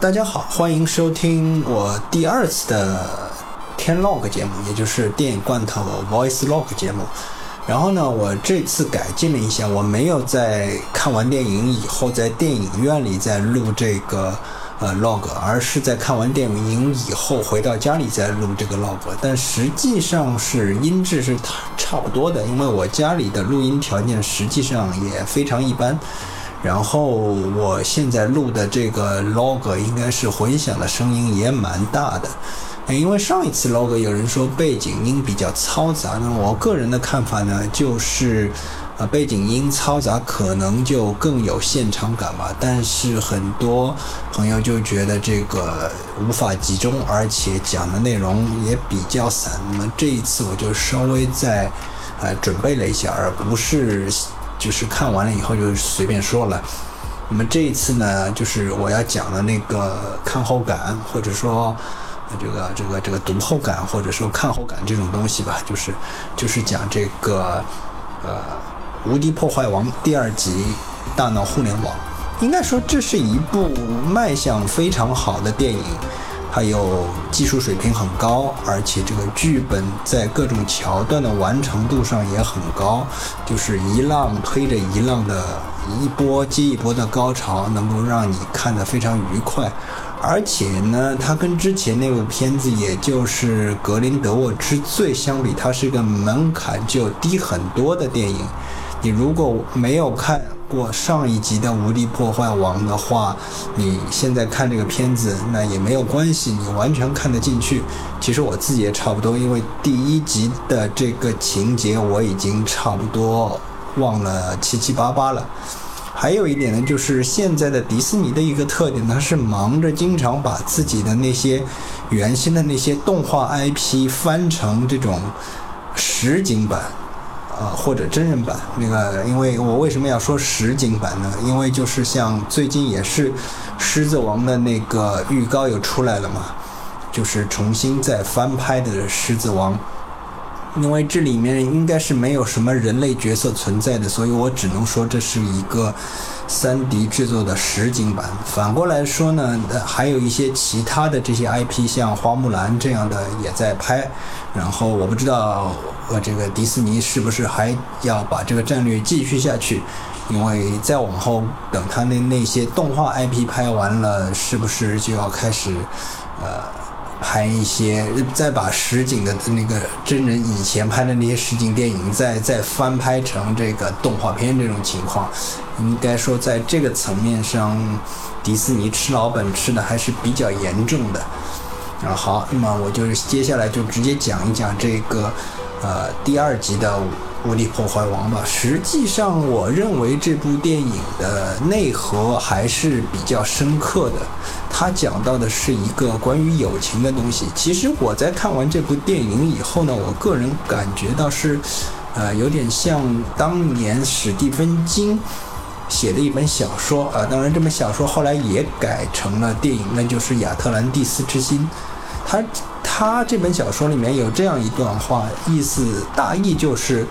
大家好，欢迎收听我第二次的天 log 节目，也就是电影罐头 voice log 节目。然后呢，我这次改进了一下，我没有在看完电影以后在电影院里再录这个log， 而是在看完电影以后回到家里再录这个 log， 但实际上是音质是差不多的，因为我家里的录音条件实际上也非常一般。然后我现在录的这个 log 应该是混响的声音也蛮大的，因为上一次 log 有人说背景音比较嘈杂，那我个人的看法呢就是背景音嘈杂可能就更有现场感吧，但是很多朋友就觉得这个无法集中，而且讲的内容也比较散。那么这一次我就稍微再准备了一下，而不是就是看完了以后就随便说了。那么这一次呢，就是我要讲的那个看后感，或者说这个读后感，或者说看后感这种东西吧，就是讲这个无敌破坏王第二集大闹互联网。应该说这是一部卖相非常好的电影，还有技术水平很高，而且这个剧本在各种桥段的完成度上也很高，就是一浪推着一浪的，一波接一波的高潮，能够让你看得非常愉快。而且呢，它跟之前那部片子，也就是《格林德沃之罪》相比，它是一个门槛就低很多的电影。你如果没有看过上一集的无敌破坏王的话，你现在看这个片子那也没有关系，你完全看得进去。其实我自己也差不多，因为第一集的这个情节我已经差不多忘了七七八八了。还有一点呢，就是现在的迪士尼的一个特点，它是忙着经常把自己的那些原先的那些动画 IP 翻成这种实景版或者真人版。那个，因为我为什么要说实景版呢？因为就是像最近也是《狮子王》的那个预告又出来了嘛，就是重新再翻拍的《狮子王》。因为这里面应该是没有什么人类角色存在的，所以我只能说这是一个 3D 制作的实景版。反过来说呢，还有一些其他的这些 IP， 像花木兰这样的也在拍。然后我不知道这个迪士尼是不是还要把这个战略继续下去，因为再往后等他那些动画 IP 拍完了，是不是就要开始拍一些，再把实景的那个真人以前拍的那些实景电影再翻拍成这个动画片，这种情况应该说在这个层面上迪士尼吃老本吃的还是比较严重的。好，那么我就接下来就直接讲一讲这个第二集的无敌破坏王吧。实际上我认为这部电影的内核还是比较深刻的，它讲到的是一个关于友情的东西。其实我在看完这部电影以后呢，我个人感觉到是有点像当年史蒂芬金写的一本小说当然这本小说后来也改成了电影，那就是《亚特兰蒂斯之心》。他这本小说里面有这样一段话，大意就是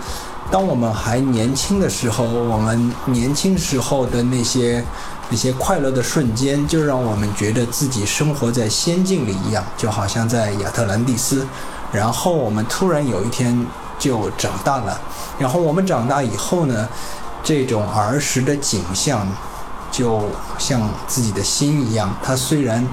当我们还年轻的时候，我们年轻时候的那些快乐的瞬间，就让我们觉得自己生活在仙境里一样，就好像在亚特兰蒂斯。然后我们突然有一天就长大了，然后我们长大以后呢，这种儿时的景象就像自己的心一样，它虽然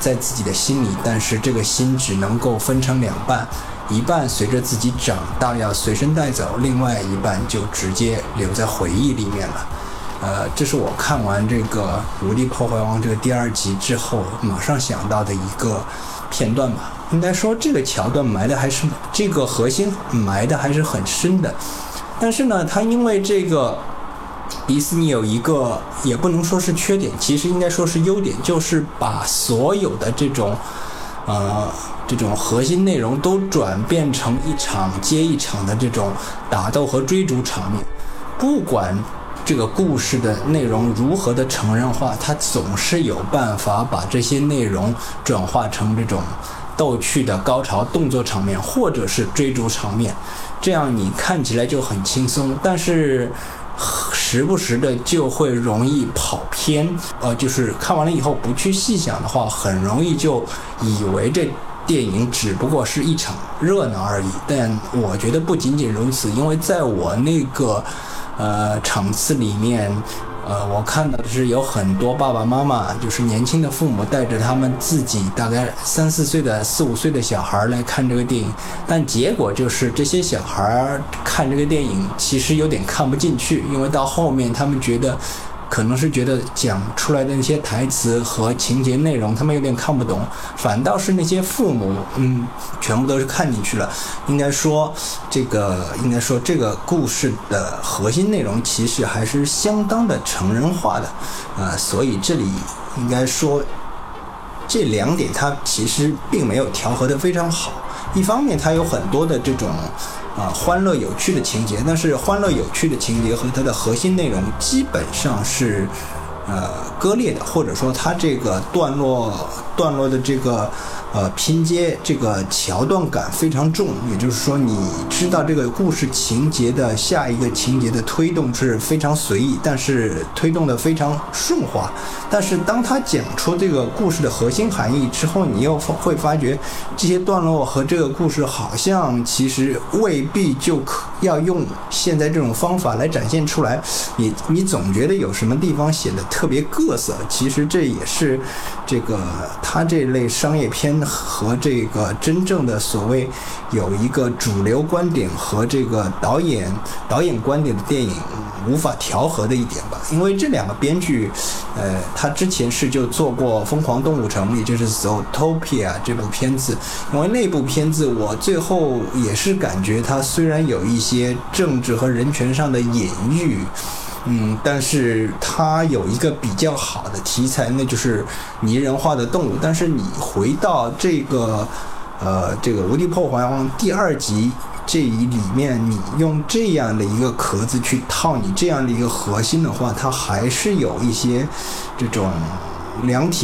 在自己的心里，但是这个心只能够分成两半，一半随着自己长大要随身带走，另外一半就直接留在回忆里面了。这是我看完这个无敌破坏王这个第二集之后马上想到的一个片段吧。应该说这个桥段埋的还是，这个核心埋的还是很深的。但是呢，它因为这个迪士尼有一个，也不能说是缺点，其实应该说是优点，就是把所有的这种核心内容都转变成一场接一场的这种打斗和追逐场面。不管这个故事的内容如何的成人化，它总是有办法把这些内容转化成这种逗趣的高潮动作场面，或者是追逐场面，这样你看起来就很轻松。但是时不时的就会容易跑偏，就是看完了以后不去细想的话，很容易就以为这电影只不过是一场热闹而已。但我觉得不仅仅如此，因为在我那个场次里面，我看到的是有很多爸爸妈妈，就是年轻的父母带着他们自己大概3-4岁的4-5岁的小孩来看这个电影，但结果就是这些小孩看这个电影其实有点看不进去，因为到后面他们觉得可能是觉得讲出来的那些台词和情节内容他们有点看不懂，反倒是那些父母全部都是看进去了。应该说这个故事的核心内容其实还是相当的成人化的，所以这里应该说这两点它其实并没有调和得非常好。一方面它有很多的这种欢乐有趣的情节，但是欢乐有趣的情节和它的核心内容基本上是割裂的，或者说它这个段落的这个拼接这个桥段感非常重，也就是说你知道这个故事情节的下一个情节的推动是非常随意，但是推动的非常顺滑，但是当他讲出这个故事的核心含义之后，你又会发觉这些段落和这个故事好像其实未必就要用现在这种方法来展现出来，你总觉得有什么地方显得特别各色。其实这也是这个他这类商业片和这个真正的所谓有一个主流观点和这个导演观点的电影无法调和的一点吧。因为这两个编剧他之前是就做过《疯狂动物城》，也就是 Zootopia 这部片子，因为那部片子我最后也是感觉它虽然有一些政治和人权上的隐喻，但是它有一个比较好的题材，那就是拟人化的动物。但是你回到这个无敌破坏王第2集这一里面，你用这样的一个壳子去套你这样的一个核心的话，它还是有一些这种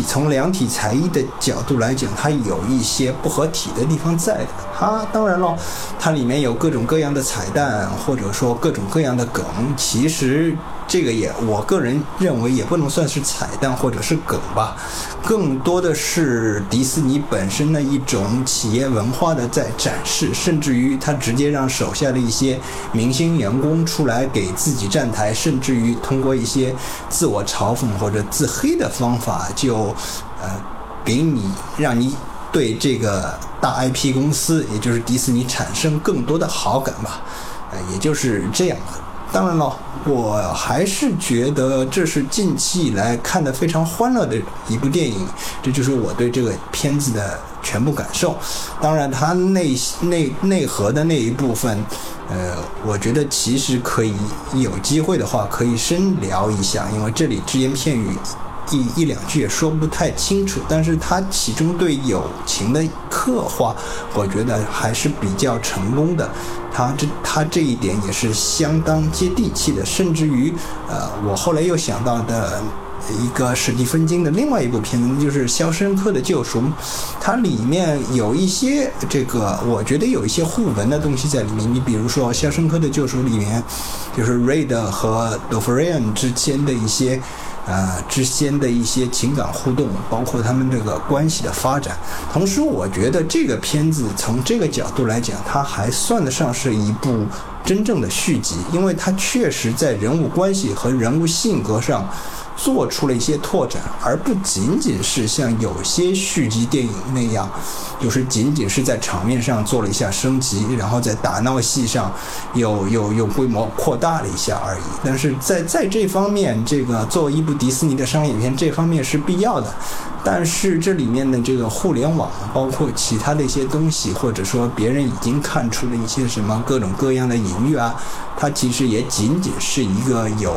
从量体裁衣的角度来讲，它有一些不合体的地方在的。当然了，它里面有各种各样的彩蛋，或者说各种各样的梗，其实这个我个人认为也不能算是彩蛋或者是梗吧，更多的是迪士尼本身的一种企业文化的在展示，甚至于他直接让手下的一些明星员工出来给自己站台，甚至于通过一些自我嘲讽或者自黑的方法就让你对这个大 IP 公司也就是迪士尼产生更多的好感吧，也就是这样的。当然了，我还是觉得这是近期以来看得非常欢乐的一部电影，这就是我对这个片子的全部感受。当然它内核的那一部分我觉得其实可以有机会的话可以深聊一下，因为这里只言片语一两句也说不太清楚，但是它其中对友情的刻画我觉得还是比较成功的，它这一点也是相当接地气的，甚至于我后来又想到的一个史蒂芬金的另外一部片子就是《肖申克的救赎》，它里面有一些这个我觉得有一些互文的东西在里面。你比如说《肖申克的救赎》里面就是瑞德和多弗瑞恩之间的一些情感互动，包括他们这个关系的发展。同时我觉得这个片子从这个角度来讲它还算得上是一部真正的续集，因为它确实在人物关系和人物性格上做出了一些拓展，而不仅仅是像有些续集电影那样就是仅仅是在场面上做了一下升级，然后在打闹戏上有规模扩大了一下而已。但是在这方面，这个作为一部迪士尼的商业片这方面是必要的，但是这里面的这个互联网包括其他的一些东西，或者说别人已经看出了一些什么各种各样的隐喻它其实也仅仅是一个有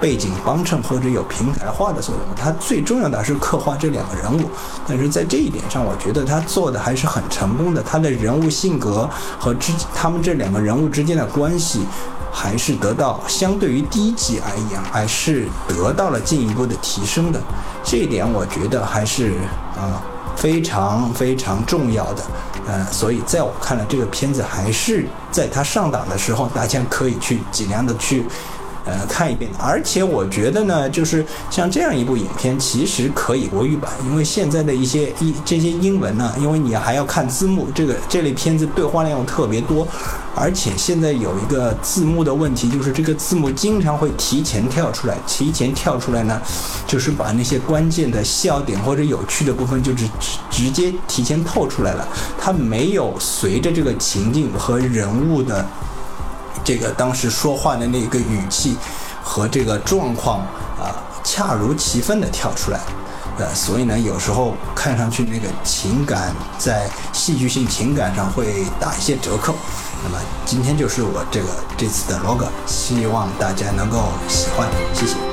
背景帮衬或者有平台化的作用，它最重要的是刻画这两个人物。但是在这一点上我觉得它做的还是很成功的，它的人物性格和他们这两个人物之间的关系还是得到相对于第1集而言还是得到了进一步的提升的，这一点我觉得还是非常非常重要的。所以在我看来这个片子还是在它上档的时候大家可以去尽量的去看一遍。而且我觉得呢，就是像这样一部影片其实可以国语版，因为现在的一些这些英文呢，因为你还要看字幕，这类片子对话量特别多，而且现在有一个字幕的问题，就是这个字幕经常会提前跳出来呢，就是把那些关键的笑点或者有趣的部分就直接提前透出来了，它没有随着这个情境和人物的这个当时说话的那个语气和这个状况恰如其分的跳出来，所以呢，有时候看上去那个情感在戏剧性情感上会打一些折扣。那么今天就是我这次的 log， 希望大家能够喜欢，谢谢。